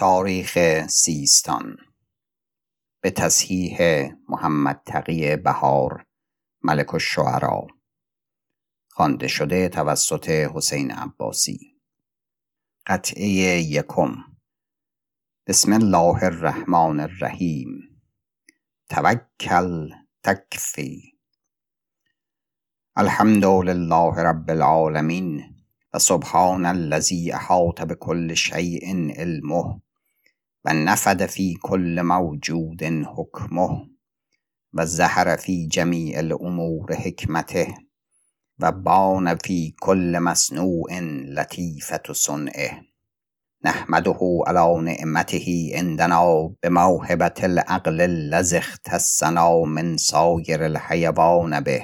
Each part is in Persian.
تاریخ سیستان به تصحیح محمد تقی بهار ملک الشعرا، خوانده شده توسط حسین عباسی. قطعه یکم. بسم الله الرحمن الرحیم. توکل تکفی. الحمد لله رب العالمین و سبحان الذی احاط بكل شیء علمه و نفد فی کل موجود حکمه و ظهر فی جمیع الامور حکمته و بان فی کل مصنوع لطیفة صنعه. نحمده علی نعمته عندنا بموهبة العقل الذی اختصنا من سایر الحیوان به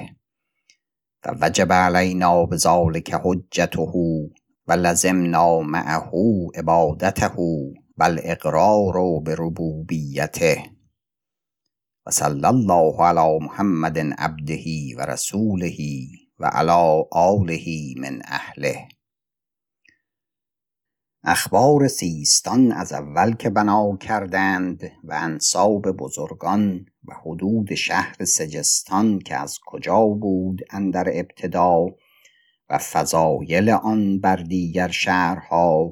و وجب علینا بذلک حجته و لزمنا معه عبادته و الاقرار بربوبیته. و صلی الله علی محمد عبده و رسوله و علی آله من اهله. اخبار سیستان از اول که بنا کردند و انساب بزرگان و حدود شهر سجستان که از کجا بود اندر ابتدا و فضایل آن بر دیگر شهرها،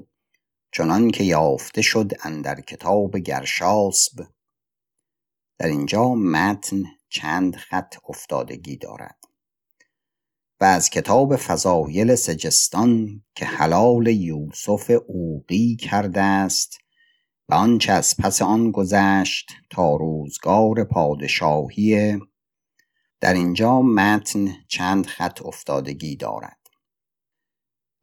چنان که یافته شد اندر کتاب گرشاسب. در اینجا متن چند خط افتادگی دارد و از کتاب فضایل سجستان که حلال یوسف اوقی کرده است و آنچه از پس آن گذشت تا روزگار پادشاهی، در اینجا متن چند خط افتادگی دارد.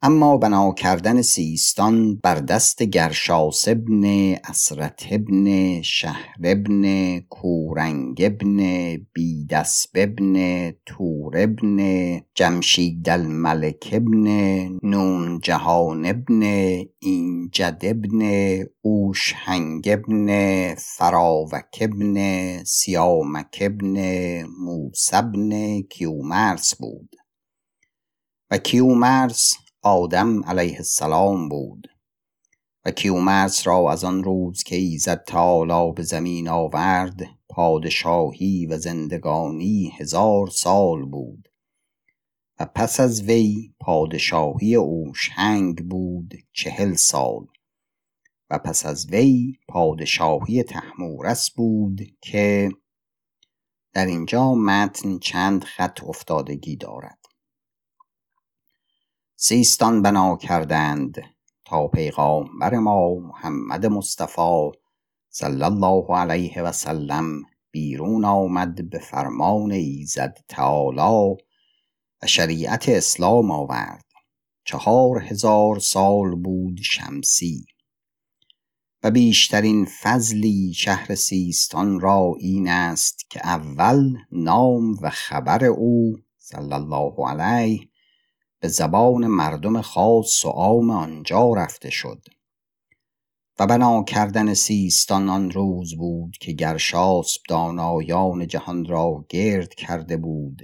اما بنا کردن سیستان بر دست گرشاسب ابن اسرت ابن شهر ابن کورنگ ابن بیدسب ابن تور ابن جمشید الملک ابن نون جهان ابن اینجد ابن اوشهنگ ابن فراوک ابن سیامک ابن موسی ابن کیومرث بود و کیومرث آدم علیه السلام بود و کیومرث را از آن روز که ایزد تعالی به زمین آورد پادشاهی و زندگانی 1000 سال بود و پس از وی پادشاهی اوشهنگ بود 40 سال و پس از وی پادشاهی تهمورث بود که در اینجا متن چند خط افتادگی دارد. سیستان بنا کردند تا پیغامبر ما محمد مصطفی صلی الله علیه و سلم بیرون آمد به فرمان ایزد تعالی و شریعت اسلام آورد. 4000 سال بود شمسی و بیشترین فضلی شهر سیستان را این است که اول نام و خبر او صلی الله علیه به زبان مردم خاص و عام آنجا رفته شد و بنا کردن سیستان آن روز بود که گرشاسب دانایان جهان را گرد کرده بود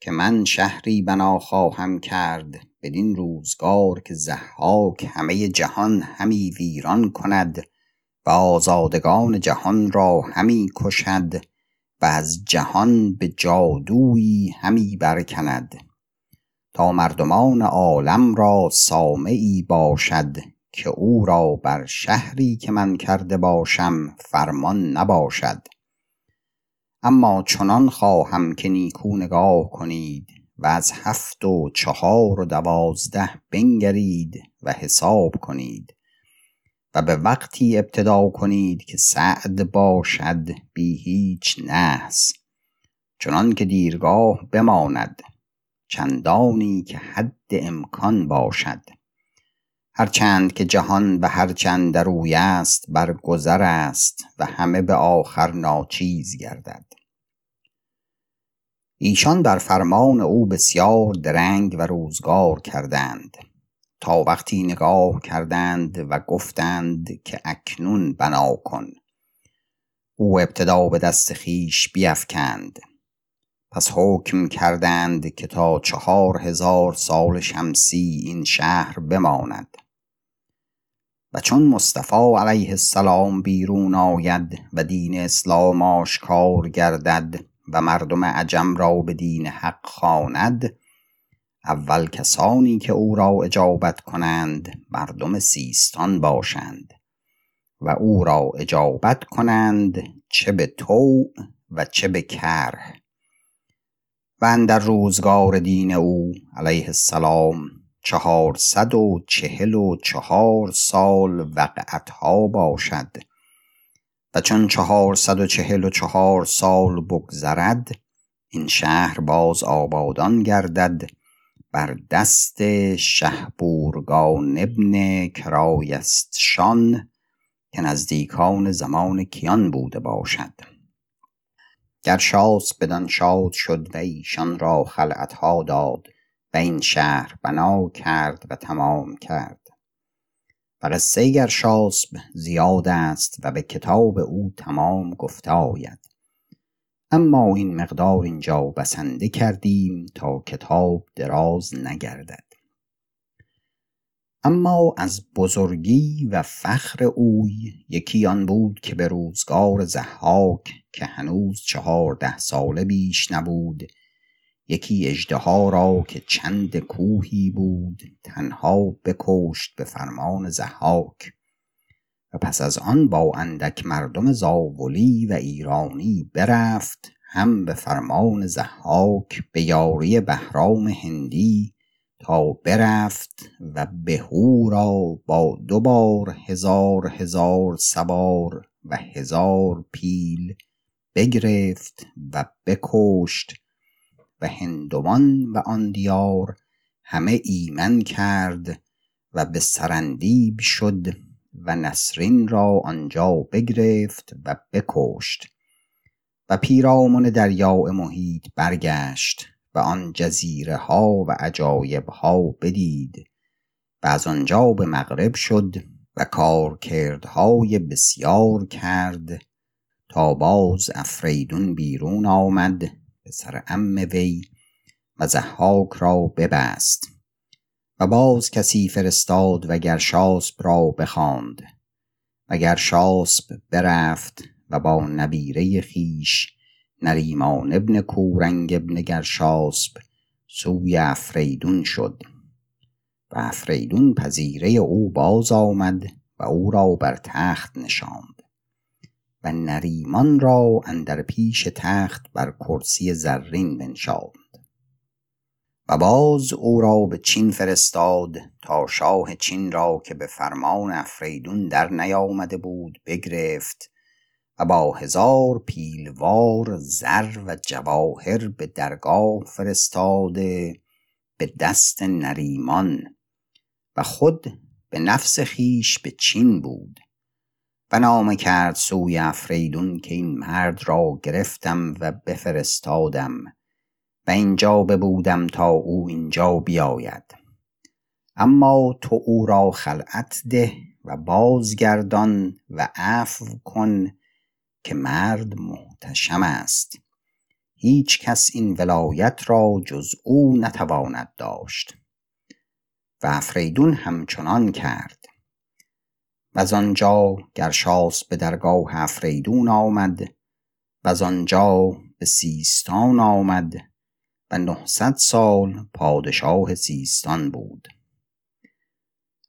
که من شهری بنا خواهم کرد بدین روزگار که ضحاک همه جهان همی ویران کند و آزادگان جهان را همی کشد و از جهان به جادویی همی برکند تا مردمان عالم را سامعی باشد که او را بر شهری که من کرده باشم فرمان نباشد. اما چنان خواهم که نیکو نگاه کنید و از 7 و 4 و 12 بنگرید و حساب کنید و به وقتی ابتدا کنید که سعد باشد بی هیچ نحس، چنان که دیرگاه بماند، چندانی که حد امکان باشد. هرچند که جهان به هرچند روی است بر گذر است و همه به آخر ناچیز گردد. ایشان در فرمان او بسیار درنگ و روزگار کردند تا وقتی نگاه کردند و گفتند که اکنون بنا کن. او ابتدا به دست خیش بیفکند، پس حکم کردند که تا 4000 سال شمسی این شهر بماند و چون مصطفی علیه السلام بیرون آید و دین اسلام آشکار گردد و مردم عجم را به دین حق خواند، اول کسانی که او را اجابت کنند مردم سیستان باشند و او را اجابت کنند چه به طوع و چه به کره. و اندر روزگار دین او علیه السلام 444 سال وقعتها باشد و چون 444 سال بگذرد این شهر باز آبادان گردد بر دست شهبورگان ابن کرایستشان که نزدیکان زمان کیان بوده باشد. گرشاسب بدان شاد شد و ایشان را خلعتها داد و این شهر بنا کرد و تمام کرد. و قصه گرشاسب زیاد است و به کتاب او تمام گفته آید، اما این مقدار اینجا بسنده کردیم تا کتاب دراز نگردد. اما از بزرگی و فخر اوی یکی آن بود که به روزگار ضحاک که هنوز 14 ساله بیش نبود، یکی اژدها را که چند کوهی بود تنها بکشت به فرمان ضحاک و پس از آن با اندک مردم زاولی و ایرانی برفت، هم به فرمان ضحاک به یاری بهرام هندی تا برفت و بهو را با 2 بار 1000 سوار و 1000 پیل بگرفت و بکشت و هندوان و آن دیار همه ایمن کرد و به سرندیب شد و نسرین را آنجا بگرفت و بکشت و پیرامون دریای محیط برگشت و آن جزیره ها و عجایب ها بدید و از آنجا به مغرب شد و کارکردهای بسیار کرد تا باز افریدون بیرون آمد به سر عم وی و ضحاک را ببست و باز کسی فرستاد و گرشاسب را بخواند و گرشاسب برفت و با نبیره خیش نریمان ابن کورنگ ابن گرشاسب سوی افریدون شد و افریدون پذیره او باز آمد و او را بر تخت نشاند و نریمان را اندر پیش تخت بر کرسی زرین بنشاند و باز او را به چین فرستاد تا شاه چین را که به فرمان افریدون در نیامده بود بگرفت و با 1000 پیلوار زر و جواهر به درگاه فرستاده به دست نریمان و خود به نفس خیش به چین بود و نامه کرد سوی افریدون که این مرد را گرفتم و بفرستادم و اینجا ببودم تا او اینجا بیاید، اما تو او را خلعت ده و بازگردان و عفو کن که مرد محتشم است، هیچ کس این ولایت را جز او نتواند داشت. و افریدون همچنان کرد و زانجا گرشاسب به درگاه افریدون آمد و زانجا به سیستان آمد و 900 سال پادشاه سیستان بود.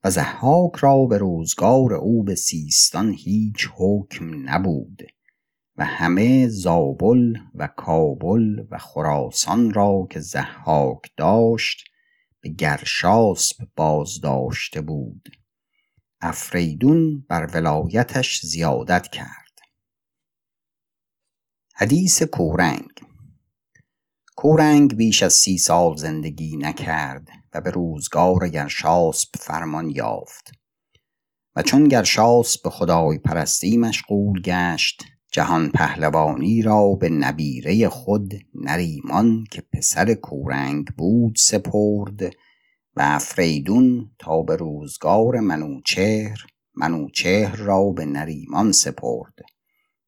و ضحاک را به روزگار او به سیستان هیچ حکم نبود و همه زابل و کابل و خراسان را که ضحاک داشت به گرشاسب باز داشته بود. افریدون بر ولایتش زیادت کرد. حدیث کورنگ. کورنگ بیش از 30 سال زندگی نکرد و به روزگار گرشاسب فرمان یافت و چون گرشاسب به خدای پرستی مشغول گشت، جهان پهلوانی را به نبیره خود نریمان که پسر کورنگ بود سپرد و افریدون تا به روزگار منوچهر، منوچهر را به نریمان سپرد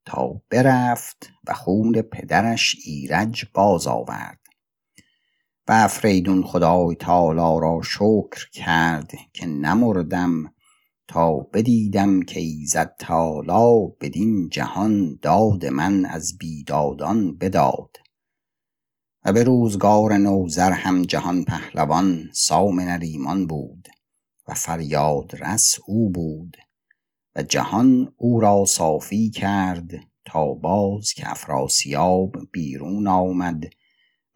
تا برفت و خون پدرش ایرج باز آورد. و افریدون خدای تعالی را شکر کرد که نمردم تا بدیدم که ایزد تالا بدین جهان داد من از بیدادان بداد. و به روزگار نوذر هم جهان پهلوان سام نریمان بود و فریاد رس او بود و جهان او را صافی کرد تا باز کفراسیاب بیرون آمد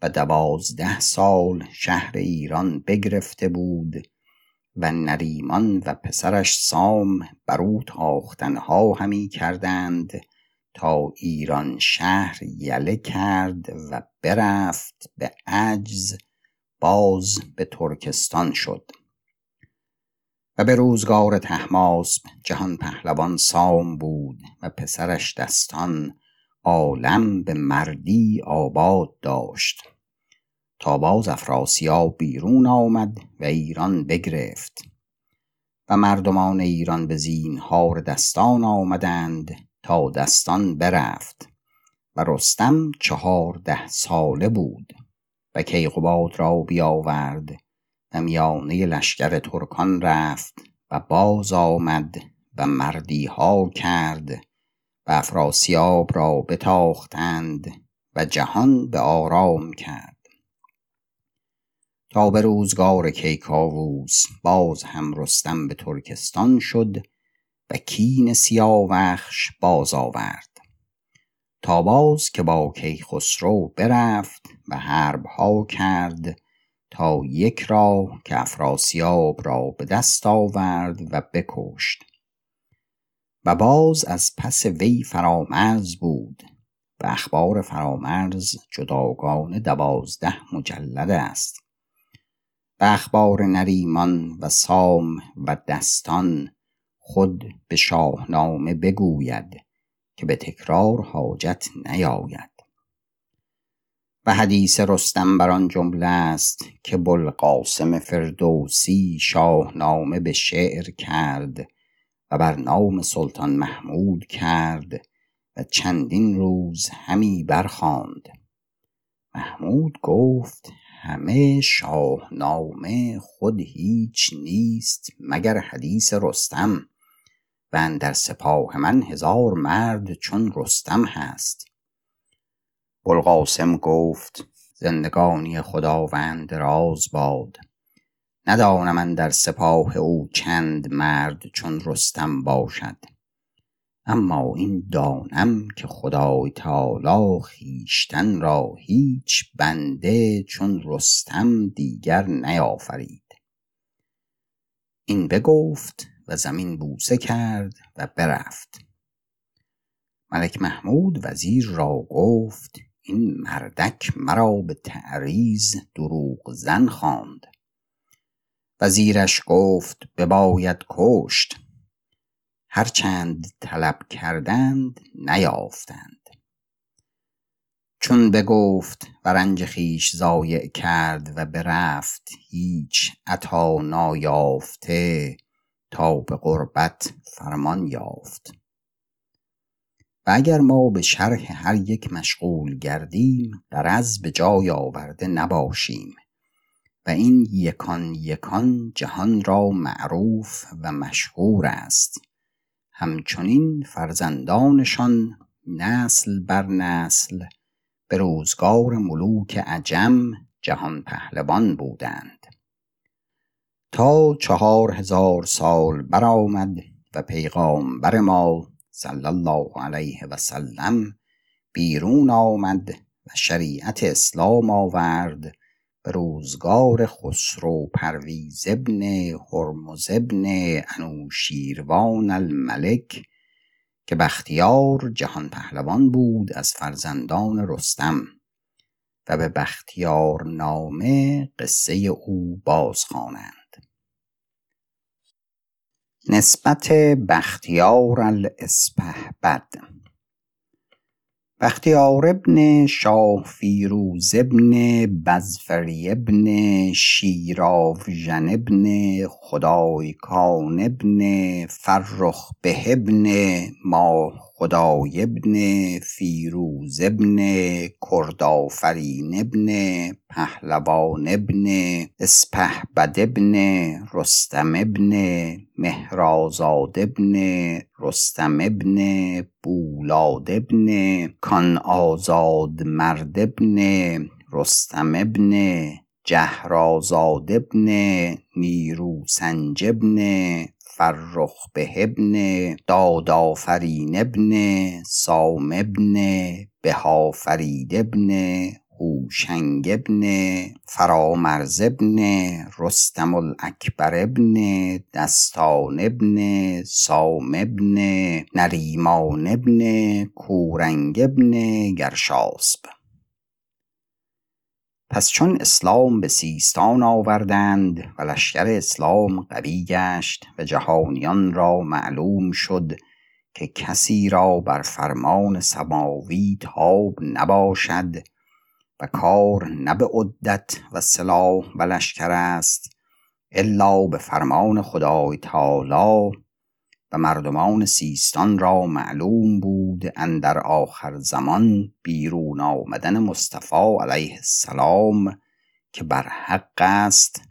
و 12 سال شهر ایران بگرفته بود و نریمان و پسرش سام بر او تاختنها همی کردند تا ایران شهر یله کرد و برفت به عجز باز به ترکستان شد. و به روزگار تهماسب جهان پهلوان سام بود و پسرش دستان عالم به مردی آباد داشت تا باز افراسیاب بیرون آمد و ایران بگرفت. و مردمان ایران به زینهار دستان آمدند تا دستان برفت و رستم 14 ساله بود و کیقوباد را بیاورد و میانه لشکر ترکان رفت و باز آمد و مردی ها کرد و افراسیاب را بتاختند و جهان به آرام کرد. تا به روزگار کیکاووس باز هم رستم به ترکستان شد و کین سیاوخش باز آورد تا باز که با کیخسرو برفت و حربها کرد تا یک را که افراسیاب را به دست آورد و بکشت. و باز از پس وی فرامرز بود و اخبار فرامرز جداگانه 12 مجلد است. و اخبار نریمان و سام و دستان خود به شاهنامه بگوید که به تکرار حاجت نیاید. و حدیث رستم بر آن جمله است که بوالقاسم فردوسی شاهنامه به شعر کرد و بر نام سلطان محمود کرد و چندین روز همی برخواند. محمود گفت همه شاهنامه خود هیچ نیست مگر حدیث رستم و اندر سپاه من 1000 مرد چون رستم هست. بوالقاسم گفت زندگانی خداوند دراز باد، ندانم اندر سپاه او چند مرد چون رستم باشد، اما این دانم که خدای تعالی خویشتن را هیچ بنده چون رستم دیگر نیافرید. این بگفت و زمین بوسه کرد و برفت. ملک محمود وزیر را گفت این مردک مرا به تعریض دروغ زن خواند. وزیرش گفت بباید کشت، هرچند طلب کردند نیافتند. چون بگفت و رنج خویش ضایع کرد و برفت، هیچ عطا نایافته تا به غربت فرمان یافت. و اگر ما به شرح هر یک مشغول گردیم غرض به جای آورده نباشیم و این یکان یکان جهان را معروف و مشهور است، همچنین فرزندانشان نسل بر نسل به روزگار ملوک عجم جهان پهلوان بودند تا 4000 سال برآمد و پیغامبر ما صلی الله علیه و سلم بیرون آمد و شریعت اسلام آورد به روزگار خسرو پرویز ابن هرمز ابن انوشیروان الملک که بختیار جهان پهلوان بود از فرزندان رستم و به بختیار نامه قصه او بازخوانند. نسبت بختیار الاسپهبد. بختیار ابن شاه فیروز ابن بزفری ابن شیراف جن ابن خدایکان ابن فرخ به ابن ما خدای ابن فیروز ابن کردافرین ابن پهلوان ابن اسپهبد ابن رستم ابن مهرآزاد ابن رستم ابن بولاد ابن کان آزاد مرد ابن رستم ابن جهرآزاد ابن نیروسنج ابن فرخ ابن دادا فرین ابن سام ابن بهافرید ابن هوشنگ ابن فرامرز ابن رستم الاکبر ابن دستان ابن سام ابن نریمان ابن کورنگ ابن گرشاسب. پس چون اسلام به سیستان آوردند و لشکر اسلام قوی گشت و جهانیان را معلوم شد که کسی را بر فرمان سماوی تاب نباشد و کار نه به عدت و سلاح و لشکر است الا به فرمان خدای تعالی، و مردمان سیستان را معلوم بود اندر آخر زمان بیرون آمدن مصطفی علیه السلام که بر حق است،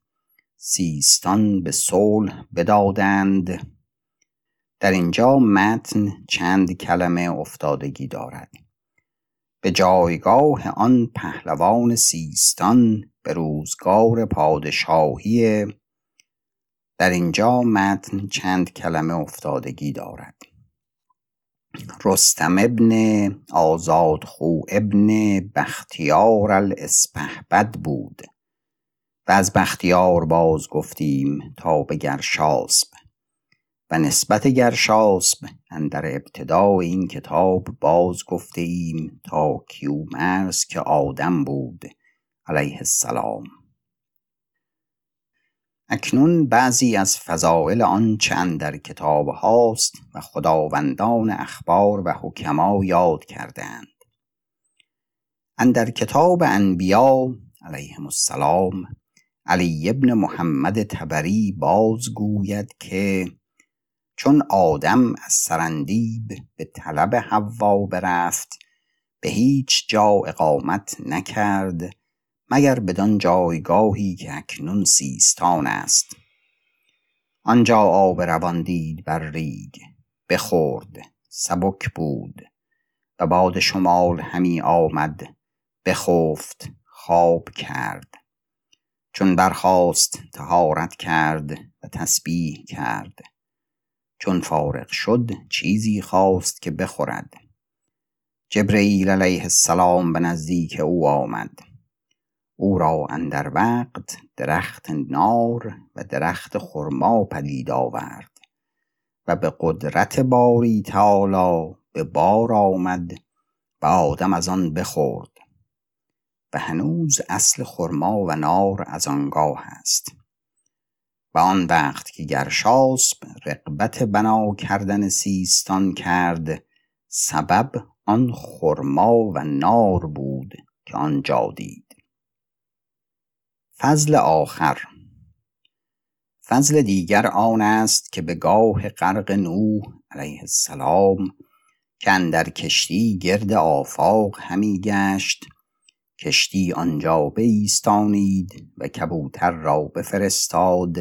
سیستان به صلح بدادند. در اینجا متن چند کلمه افتادگی دارد. به جایگاه آن پهلوان سیستان به روزگار پادشاهی. در اینجا متن چند کلمه افتادگی دارد. رستم ابن آزادخو ابن بختیار الاسپهبد بود و از بختیار باز گفتیم تا به گرشاسب، و نسبت گرشاسب اندر ابتدا این کتاب باز گفتیم تا کیومرث که آدم بود علیه السلام. اکنون بعضی از فضائل آن چند در کتاب هاست و خداوندان اخبار و حکما یاد کردند. اندر کتاب انبیا علیهم السلام علی ابن محمد تبری بازگوید که چون آدم از سرندیب به طلب حوا برفت به هیچ جا اقامت نکرد مگر بدان جایگاهی که اکنون سیستان است. آنجا آب روان دید بر ریگ، بخورد، سبک بود و باد شمال همی آمد، بخفت، خواب کرد. چون برخاست طهارت کرد و تسبیح کرد. چون فارغ شد چیزی خواست که بخورد. جبرئیل علیه السلام به نزدیک او آمد. او را اندر وقت درخت نار و درخت خرما پدید آورد و به قدرت باری تعالی به بار آمد و آدم از آن بخورد و هنوز اصل خرما و نار از آنگاه است. و آن وقت که گرشاسب رغبت بنا کردن سیستان کرد، سبب آن خرما و نار بود که آنجا دید. فضل آخر. فضل دیگر آن است که به گاه غرق نوح علیه السلام که اندر کشتی گرد آفاق همی گشت، کشتی آنجا بایستانید و کبوتر را بفرستاد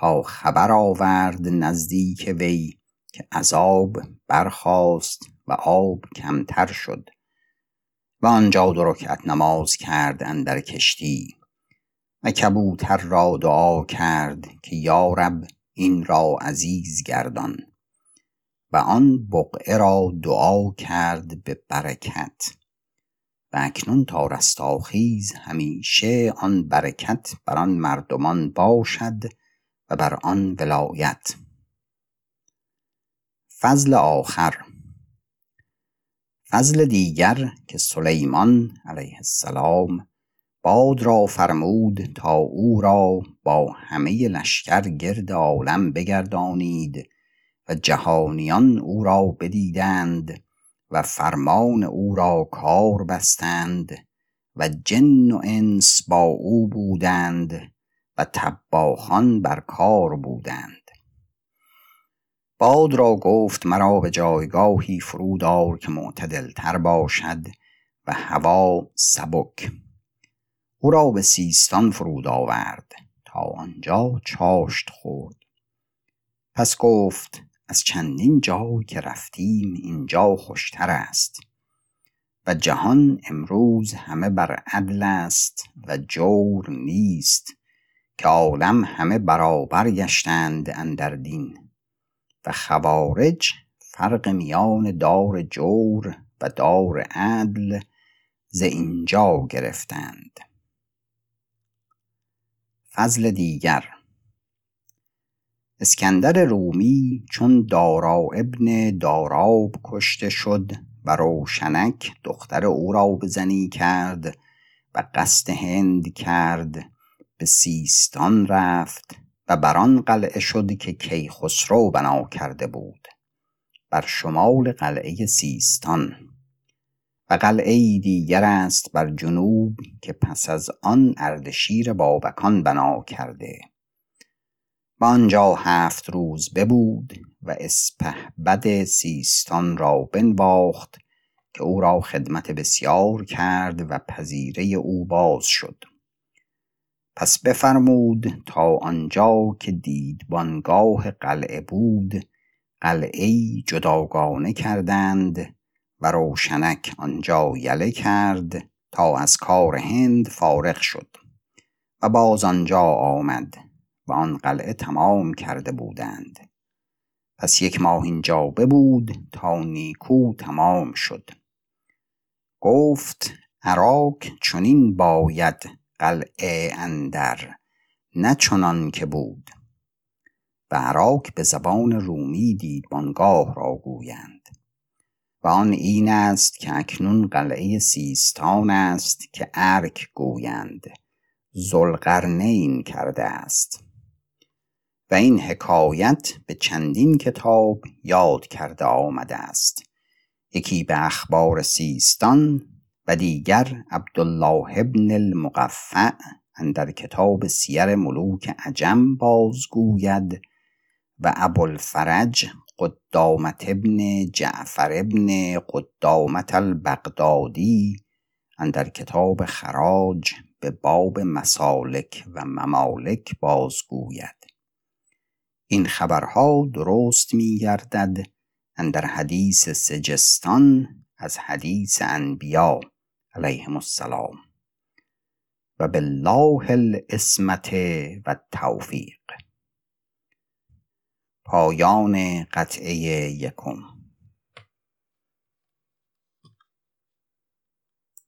تا خبر آورد نزدیک وی که عذاب برخاست و آب کمتر شد و آنجا دو رکعت نماز کرد اندر کشتی و کبوتر را دعا کرد که یا رب این را عزیز گردان، و آن بقعه را دعا کرد به برکت و اکنون تا رستاخیز همیشه آن برکت بر آن مردمان باشد و بر آن ولایت. فضل آخر. فضل دیگر که سلیمان علیه السلام باد را فرمود تا او را با همه لشکر گرد عالم بگردانید و جهانیان او را بدیدند و فرمان او را کار بستند و جن و انس با او بودند و تباخان بر کار بودند. باد را گفت مرا به جایگاهی فرود آر که معتدل تر باشد و هوا سبک. او را به سیستان فرود آورد تا آنجا چاشت خورد پس گفت از چندین جای که رفتیم اینجا خوشتر است و جهان امروز همه بر عدل است و جور نیست که عالم همه برابر گشتند اندر دین و خوارج فرق میان دار جور و دار عدل ز اینجا گرفتند. فضل دیگر اسکندر رومی چون دارا ابن داراب کشته شد و روشنک دختر او را بزنی کرد و قصد هند کرد، به سیستان رفت و بران قلعه شد که کیخسرو بنا کرده بود بر شمال قلعه سیستان، و قلعه دیگر است بر جنوب که پس از آن اردشیر بابکان بنا کرده. و آنجا 7 روز ببود و اسپهبد سیستان را بنواخت که او را خدمت بسیار کرد و پذیره او باز شد. پس بفرمود تا آنجا که دیدبانگاه قلعه بود قلعه‌ای جداگانه کردند و روشنک آنجا یله کرد تا از کار هند فارغ شد و باز آنجا آمد و آن قلعه تمام کرده بودند. پس 1 ماه اینجا ببود تا نیکو تمام شد. گفت عراک چنین باید قلعه اندر نه چنان که بود. و عراک به زبان رومی دیدبانگاه را گویند و آن این است که اکنون قلعه سیستان است که ارک گویند، ذوالقرنین کرده است. و این حکایت به چندین کتاب یاد کرده آمده است، یکی به اخبار سیستان و دیگر عبدالله ابن المقفع اندر کتاب سیر ملوک عجم بازگوید و ابوالفرج قدامت ابن جعفر ابن قدامت البغدادی اندر کتاب خراج به باب مسالک و ممالک بازگوید. این خبرها درست می‌گردد اندر حدیث سجستان از حدیث انبیا علیهم السلام. و بالله العصمت و توفیق. پایان قطعه 1.